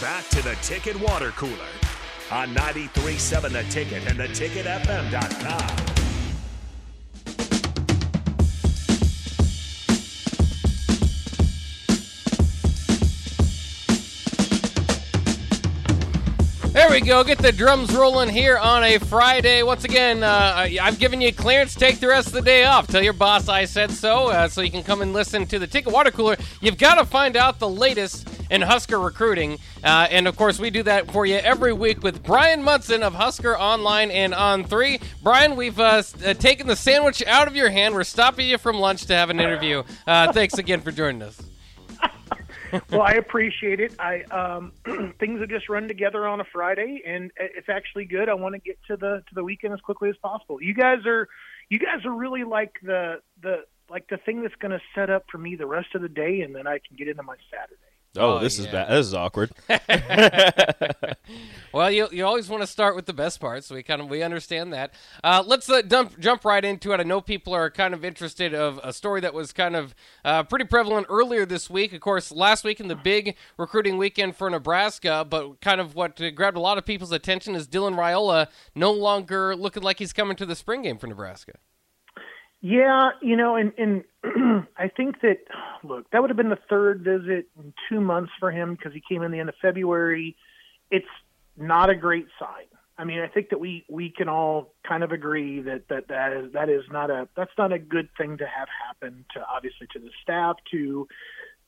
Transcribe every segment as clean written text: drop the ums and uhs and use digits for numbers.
back to the Ticket Water Cooler on 93.7 The Ticket and theticketfm.com. There we go. Get the drums rolling here on a Friday. Once again, I've given you clearance. Take the rest of the day off. Tell your boss I said so, so you can come and listen to the Ticket Water Cooler. You've got to find out the latest in Husker recruiting. And, of course, we do that for you every week with Brian Munson of Husker Online and On3. Brian, we've taken the sandwich out of your hand. We're stopping you from lunch to have an interview. Thanks again for joining us. Well, I appreciate it. Things have just run together on a Friday, and it's actually good. I want to get to the weekend as quickly as possible. You guys are really like the thing that's going to set up for me the rest of the day, and then I can get into my Saturday. Oh, this is bad. This is awkward. Well, you always want to start with the best part, so we understand that. Let's jump right into it. I know people are kind of interested of a story that was kind of pretty prevalent earlier this week. Of course, last week in the big recruiting weekend for Nebraska, but kind of what grabbed a lot of people's attention is Dylan Raiola no longer looking like he's coming to the spring game for Nebraska. Yeah, and I think that, look, that would have been the third visit in 2 months for him because he came in the end of February. It's not a great sign. I mean, I think that we can all kind of agree that's not a good thing to have happen to, obviously, to the staff, to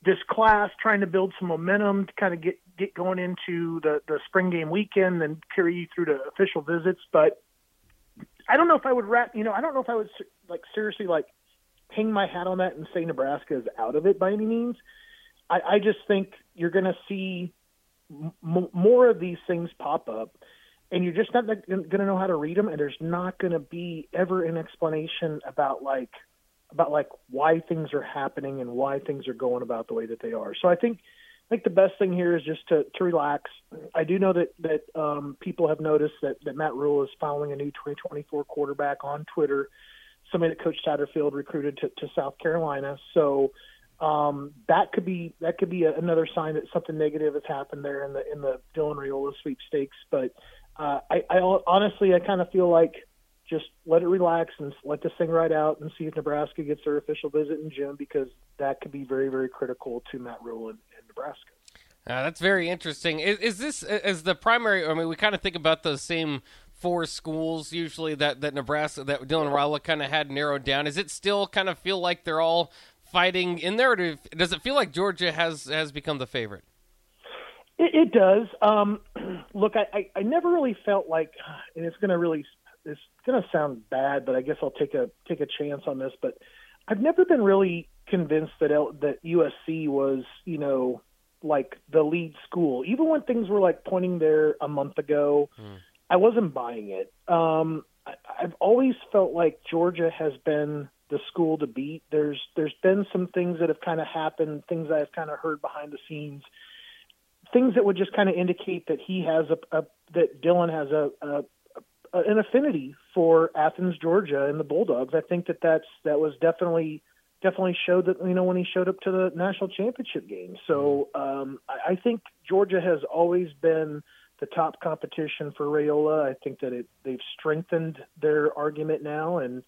this class, trying to build some momentum to kind of get going into the spring game weekend and carry you through to official visits. But I don't know if I would seriously hang my hat on that and say Nebraska is out of it by any means. I just think you're going to see more of these things pop up, and you're just not going to know how to read them. And there's not going to be ever an explanation about why things are happening and why things are going about the way that they are. So I think the best thing here is just to relax. I do know that people have noticed that Matt Rhule is following a new 2024 quarterback on Twitter, somebody that Coach Tatterfield recruited to South Carolina. So that could be another sign that something negative has happened there in the Dylan Raiola sweepstakes. But I honestly, I kind of feel like just let it relax and let this thing ride out and see if Nebraska gets their official visit in June, because that could be very, very critical to Matt Rhule and Nebraska. That's very interesting. Is this as the primary? I mean, we kind of think about those same four schools usually that Nebraska, that Dylan Raiola kind of had narrowed down. Is it still kind of feel like they're all fighting in there? Or does it feel like Georgia has become the favorite? It does. Look, I never really felt like, and it's going to sound bad, but I guess I'll take a chance on this. But I've never been really convinced that USC was, like the lead school, even when things were like pointing there a month ago. I wasn't buying it. I've always felt like Georgia has been the school to beat. There's been some things that have kind of happened, things I've kind of heard behind the scenes, things that would just kind of indicate that Dylan has an affinity for Athens, Georgia, and the Bulldogs. I think that was definitely showed that, when he showed up to the national championship game. So I think Georgia has always been the top competition for Raiola. I think that they've strengthened their argument now, and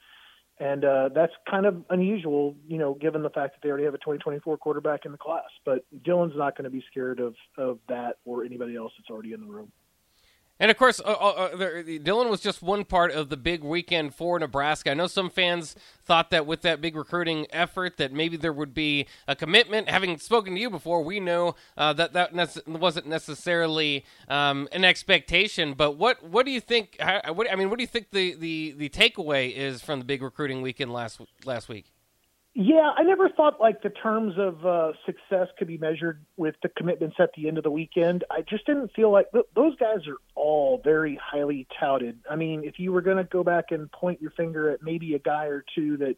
that's kind of unusual, given the fact that they already have a 2024 quarterback in the class. But Dylan's not going to be scared of that or anybody else that's already in the room. And, of course, Dylan was just one part of the big weekend for Nebraska. I know some fans thought that with that big recruiting effort that maybe there would be a commitment. Having spoken to you before, we know that wasn't necessarily an expectation. But what do you think? What do you think the takeaway is from the big recruiting weekend last week? Yeah, I never thought like the terms of success could be measured with the commitments at the end of the weekend. I just didn't feel like those guys are all very highly touted. I mean, if you were going to go back and point your finger at maybe a guy or two that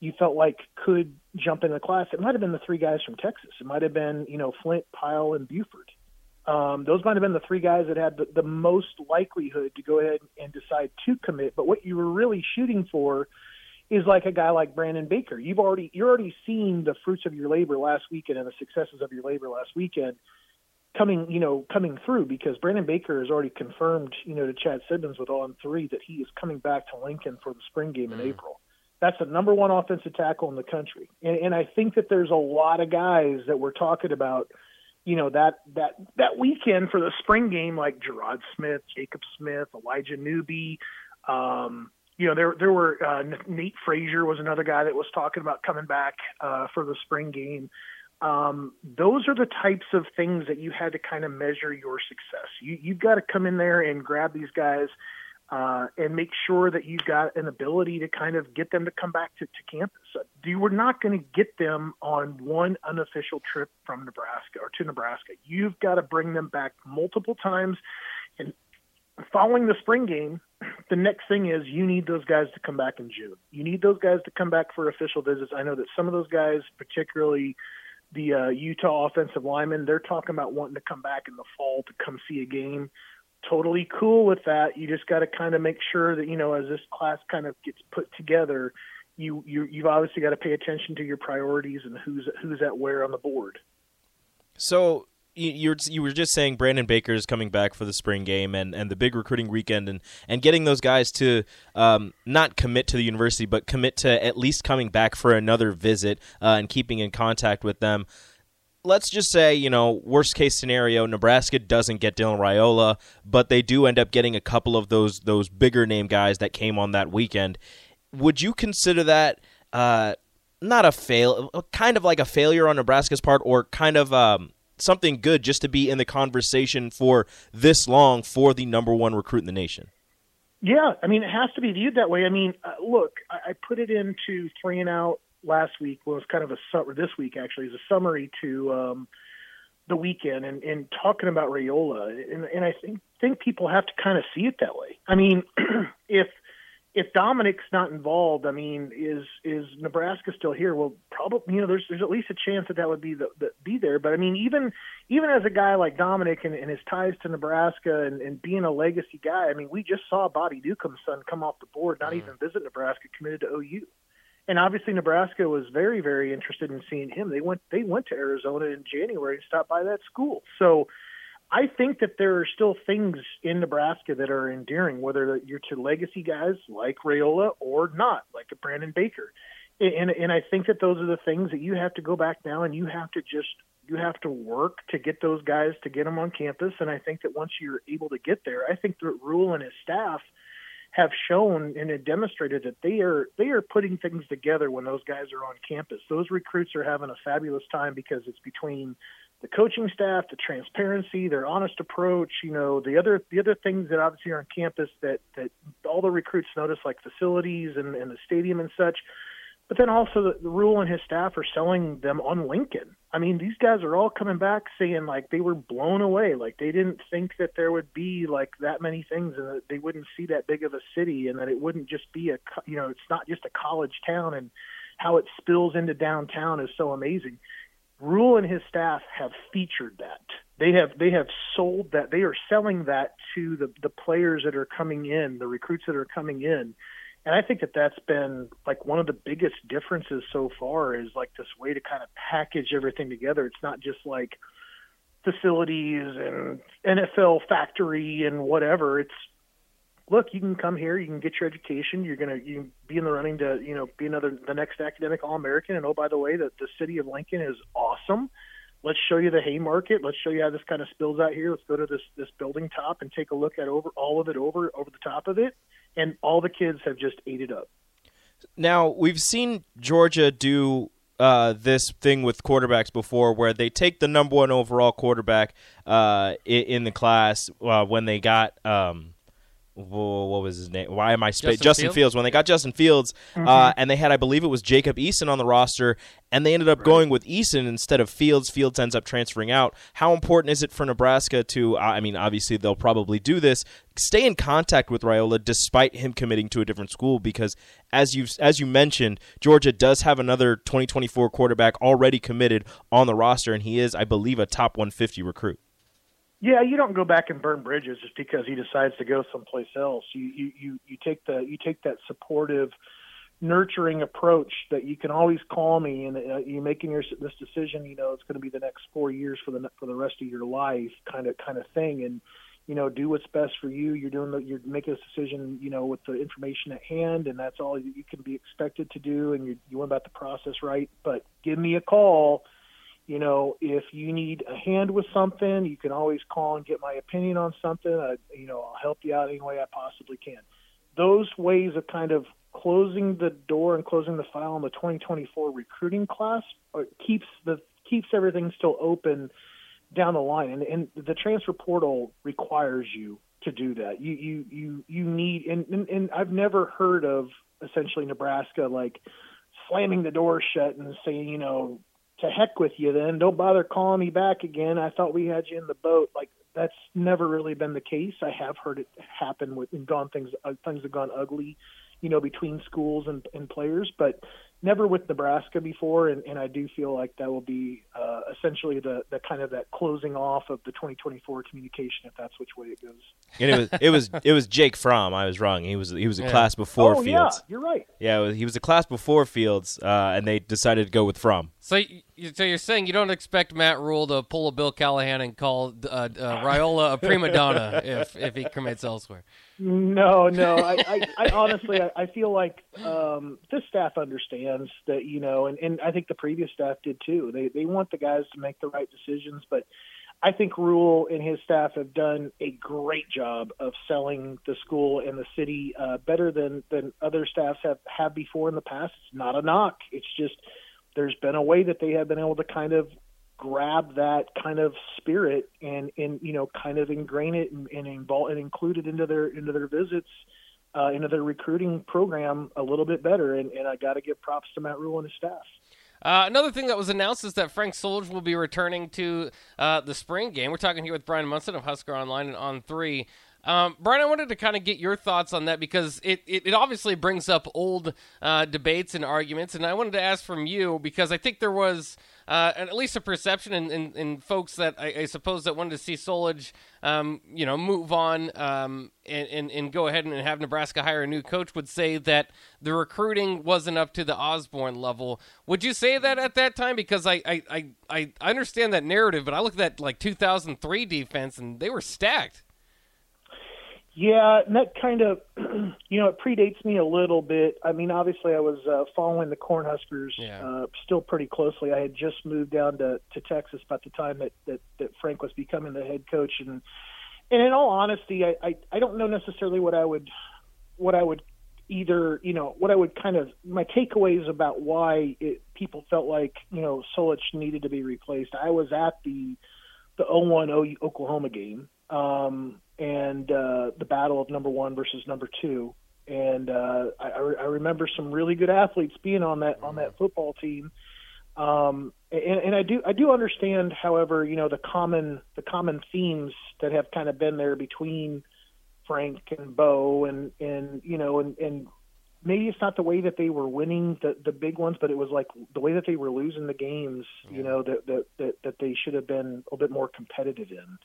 you felt like could jump in the class, it might have been the three guys from Texas. It might have been, Flint, Pyle, and Buford. Those might have been the three guys that had the most likelihood to go ahead and decide to commit. But what you were really shooting for is like a guy like Brandon Baker. You're already seeing the fruits of your labor last weekend and the successes of your labor last weekend. coming through, because Brandon Baker has already confirmed, to Chad Simmons with On3 that he is coming back to Lincoln for the spring game in April. That's the number one offensive tackle in the country. And I think that there's a lot of guys that we're talking about, that weekend for the spring game, like Gerard Smith, Jacob Smith, Elijah Newby. There were Nate Frazier was another guy that was talking about coming back for the spring game. Those are the types of things that you had to kind of measure your success. You've got to come in there and grab these guys and make sure that you've got an ability to kind of get them to come back to campus. You were not going to get them on one unofficial trip from Nebraska or to Nebraska. You've got to bring them back multiple times. And following the spring game, the next thing is you need those guys to come back in June. You need those guys to come back for official visits. I know that some of those guys, particularly the Utah offensive linemen, they're talking about wanting to come back in the fall to come see a game. Totally cool with that. You just got to kind of make sure that, as this class kind of gets put together, you've obviously got to pay attention to your priorities and who's at where on the board. So you were just saying Brandon Baker is coming back for the spring game and the big recruiting weekend and getting those guys to not commit to the university, but commit to at least coming back for another visit and keeping in contact with them. Let's just say, worst case scenario, Nebraska doesn't get Dylan Raiola, but they do end up getting a couple of those bigger name guys that came on that weekend. Would you consider that kind of like a failure on Nebraska's part, or kind of something good just to be in the conversation for this long for the number one recruit in the nation? Yeah, it has to be viewed that way. I put it into 3 and Out. Last week was kind of this week actually is a summary to the weekend and talking about Raiola. And I think people have to kind of see it that way. If Dominic's not involved, is Nebraska still here? Well, probably, there's at least a chance that would be be there. But even as a guy like Dominic and his ties to Nebraska and being a legacy guy, we just saw Bobby Newcomb's son come off the board, not even visit Nebraska, committed to OU. And obviously Nebraska was very, very interested in seeing him. They went to Arizona in January and stopped by that school. So I think that there are still things in Nebraska that are endearing, whether you're to legacy guys like Raiola or not, like a Brandon Baker. And I think that those are the things that you have to go back now and you have to work to get those guys, to get them on campus. And I think that once you're able to get there, I think that Rhule and his staff have shown and have demonstrated that they are putting things together when those guys are on campus. Those recruits are having a fabulous time because it's between the coaching staff, the transparency, their honest approach, the other things that obviously are on campus that all the recruits notice, like facilities and the stadium and such. But then also the Rhule and his staff are selling them on Lincoln. These guys are all coming back saying like they were blown away. Like they didn't think that there would be like that many things and that they wouldn't see that big of a city and that it wouldn't just be it's not just a college town, and how it spills into downtown is so amazing. Rhule and his staff have featured that. They have sold that. They are selling that to the players that are coming in, the recruits that are coming in. And I think that that's been like one of the biggest differences so far is like this way to kind of package everything together. It's not just like facilities and NFL factory and whatever. It's look, you can come here, you can get your education. You be in the running to, be the next academic All-American. And oh, by the way, the city of Lincoln is awesome. Let's show you the Haymarket. Let's show you how this kind of spills out here. Let's go to this building top and take a look at over the top of it. And all the kids have just ate it up. Now, we've seen Georgia do this thing with quarterbacks before where they take the number one overall quarterback in the class when they got what was his name? Why am I spacing? Justin Fields. When they got Justin Fields, and they had, I believe it was Jacob Eason on the roster, and they ended up going with Eason instead of Fields. Fields ends up transferring out. How important is it for Nebraska to, obviously they'll probably do this, stay in contact with Raiola despite him committing to a different school? Because as you mentioned, Georgia does have another 2024 quarterback already committed on the roster, and he is, I believe, a top 150 recruit. Yeah, you don't go back and burn bridges just because he decides to go someplace else. You take that supportive nurturing approach that you can always call me and you're making this decision, you know, it's going to be the next 4 years for the rest of your life kind of thing. And, you know, do what's best for you. You're making this decision, you know, with the information at hand, and that's all you can be expected to do. And you went about the process right, but give me a call. You know, if you need a hand with something, you can always call and get my opinion on something. I'll help you out any way I possibly can. Those ways of kind of closing the door and closing the file on the 2024 recruiting class keeps everything still open down the line. And the transfer portal requires you to do that. You need, and I've never heard of essentially Nebraska, like, slamming the door shut and saying, you know, to heck with you then. Don't bother calling me back again. I thought we had you in the boat. Like, that's never really been the case. I have heard it happen things have gone ugly, you know, between schools and players, but never with Nebraska before. And I do feel like that will be essentially the kind of that closing off of the 2024 communication, if that's which way it goes. And it was Jake Fromm. I was wrong. He was a class before Fields. Yeah, you're right. Yeah, he was a class before Fields, and they decided to go with Fromm. So you're saying you don't expect Matt Rhule to pull a Bill Callahan and call Raiola a prima donna if he commits elsewhere? No. I honestly, I feel like this staff understands that, you know, and I think the previous staff did too. They want the guys to make the right decisions, but I think Rhule and his staff have done a great job of selling the school and the city better than other staffs have before in the past. It's not a knock. It's just there's been a way that they have been able to kind of grab that kind of spirit and you know, kind of ingrain it and involve and include it into their visits, into their recruiting program a little bit better. And I got to give props to Matt Rhule and his staff. Another thing that was announced is that Frank Solich will be returning to the spring game. We're talking here with Brian Munson of Husker Online and On3. Brian, I wanted to kind of get your thoughts on that because it obviously brings up old debates and arguments, and I wanted to ask from you because I think there was at least a perception in folks that I suppose that wanted to see Solich, you know, move on and go ahead and have Nebraska hire a new coach would say that the recruiting wasn't up to the Osborne level. Would you say that at that time? Because I understand that narrative, but I look at that like 2003 defense, and they were stacked. Yeah, and that kind of, you know, it predates me a little bit. I mean, obviously I was following the Cornhuskers still pretty closely. I had just moved down to Texas about the time that Frank was becoming the head coach. And in all honesty, I don't know necessarily what I would either, you know, what I would kind of, my takeaways about why people felt like, you know, Solich needed to be replaced. I was at the 0-1 Oklahoma game. And the battle of number one versus number two, and I remember some really good athletes being on that football team. And I do understand, however, you know, the common themes that have kind of been there between Frank and Bo, and you know, and maybe it's not the way that they were winning the big ones, but it was like the way that they were losing the games, you know, that they should have been a bit more competitive in.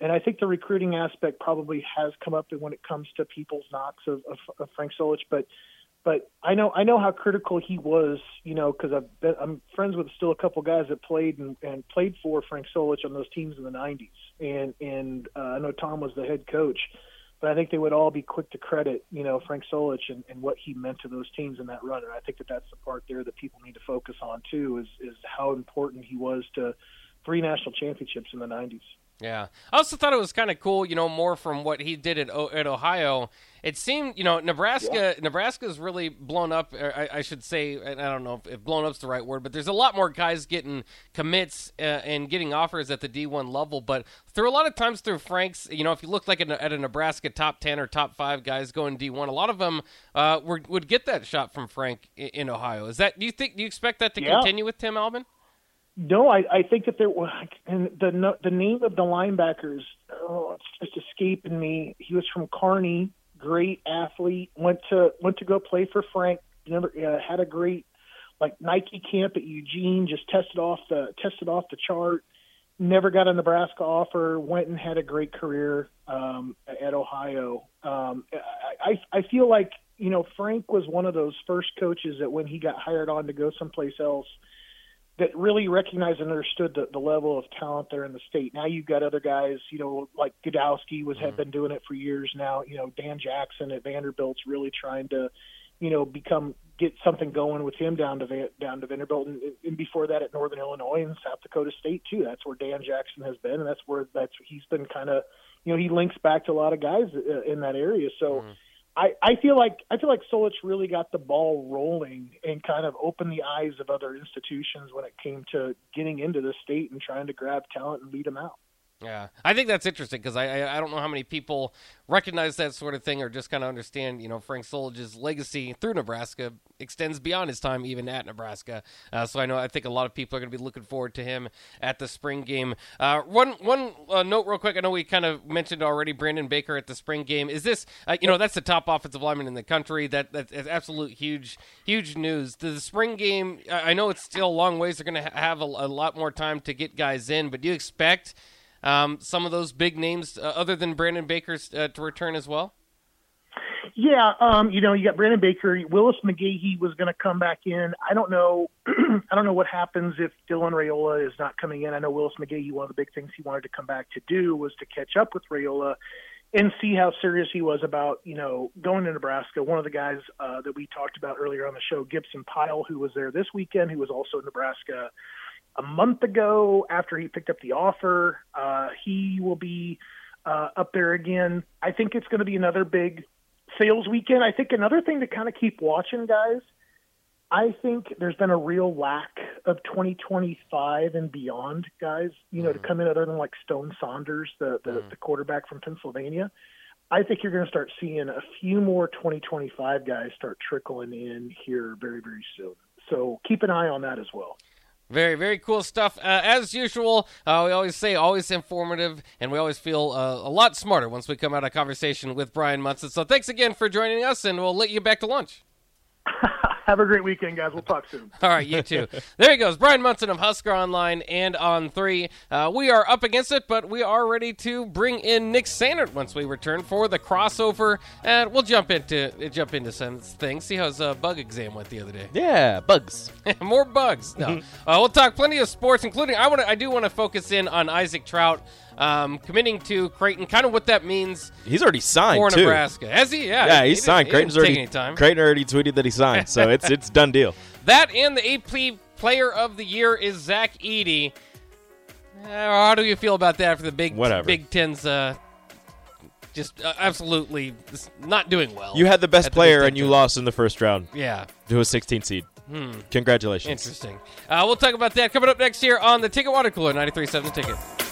And I think the recruiting aspect probably has come up when it comes to people's knocks of Frank Solich, but I know how critical he was, you know, because I'm friends with still a couple guys that played and played for Frank Solich on those teams in the 90s, and I know Tom was the head coach, but I think they would all be quick to credit, you know, Frank Solich and what he meant to those teams in that run, and I think that's the part there that people need to focus on too is how important he was to 3 national championships in the 90s. Yeah. I also thought it was kind of cool, you know, more from what he did at Ohio. It seemed, you know, Nebraska's really blown up, I should say, and I don't know if blown up's the right word, but there's a lot more guys getting commits and getting offers at the D1 level. But through a lot of times through Frank's, you know, if you look like at a Nebraska top 10 or top 5 guys going D1, a lot of them would get that shot from Frank in Ohio. Is that, do you expect that to continue with Tim Albin? No, I think that there was, and the name of the linebackers, it's just escaping me. He was from Kearney, great athlete. Went to go play for Frank. Had a great like Nike camp at Eugene. Just tested off the chart. Never got a Nebraska offer. Went and had a great career at Ohio. I feel like you know, Frank was one of those first coaches that when he got hired on to go someplace else that really recognized and understood the level of talent there in the state. Now you've got other guys, you know, like Godowski was have been doing it for years now. You know, Dan Jackson at Vanderbilt's really trying to, you know, get something going with him down to Vanderbilt, and before that at Northern Illinois and South Dakota State too. That's where Dan Jackson has been, and that's he's been kind of, you know, he links back to a lot of guys in that area. So I feel like Solich really got the ball rolling and kind of opened the eyes of other institutions when it came to getting into the state and trying to grab talent and beat them out. Yeah, I think that's interesting because I don't know how many people recognize that sort of thing or just kind of understand, you know, Frank Solich's legacy through Nebraska extends beyond his time even at Nebraska. So I think a lot of people are going to be looking forward to him at the spring game. One note real quick. I know we kind of mentioned already Brandon Baker at the spring game. Is this, you know, that's the top offensive lineman in the country. That's absolute huge news. The spring game, I know it's still a long ways. They're going to have a lot more time to get guys in, but do you expect some of those big names other than Brandon Baker's to return as well? Yeah. You know, you got Brandon Baker, Willis McGahee was going to come back in. I don't know what happens if Dylan Raiola is not coming in. I know Willis McGahee, one of the big things he wanted to come back to do was to catch up with Raiola and see how serious he was about, you know, going to Nebraska. One of the guys that we talked about earlier on the show, Gibson Pyle, who was there this weekend, who was also in Nebraska a month ago after he picked up the offer. He will be up there again. I think it's going to be another big sales weekend. I think another thing to kind of keep watching, guys, I think there's been a real lack of 2025 and beyond guys, you know, to come in other than like Stone Saunders, the quarterback from Pennsylvania. I think you're going to start seeing a few more 2025 guys start trickling in here very, very soon. So keep an eye on that as well. Very, very cool stuff. As usual, we always say always informative, and we always feel a lot smarter once we come out of conversation with Brian Munson. So thanks again for joining us, and we'll let you back to lunch. Have a great weekend, guys. We'll talk soon. All right, you too. There he goes, Brian Munson of Husker Online and On3. We are up against it, but we are ready to bring in Nick Sandert once we return for the crossover, and we'll jump into some things. See how his bug exam went the other day. Yeah, bugs. More bugs. No, we'll talk plenty of sports, including I do want to focus in on Isaac Trout committing to Creighton, kind of what that means. He's already signed for Nebraska. Has he? Yeah, he's signed. Creighton already tweeted that he signed, so it's done deal. That and the AP Player of the Year is Zach Eady. How do you feel about that for the Big Ten's just absolutely not doing well? You had the best player and you lost in the first round. Yeah, to a 16 seed. Congratulations. Interesting. We'll talk about that coming up next year on the Ticket Water Cooler, 93.7 The Ticket.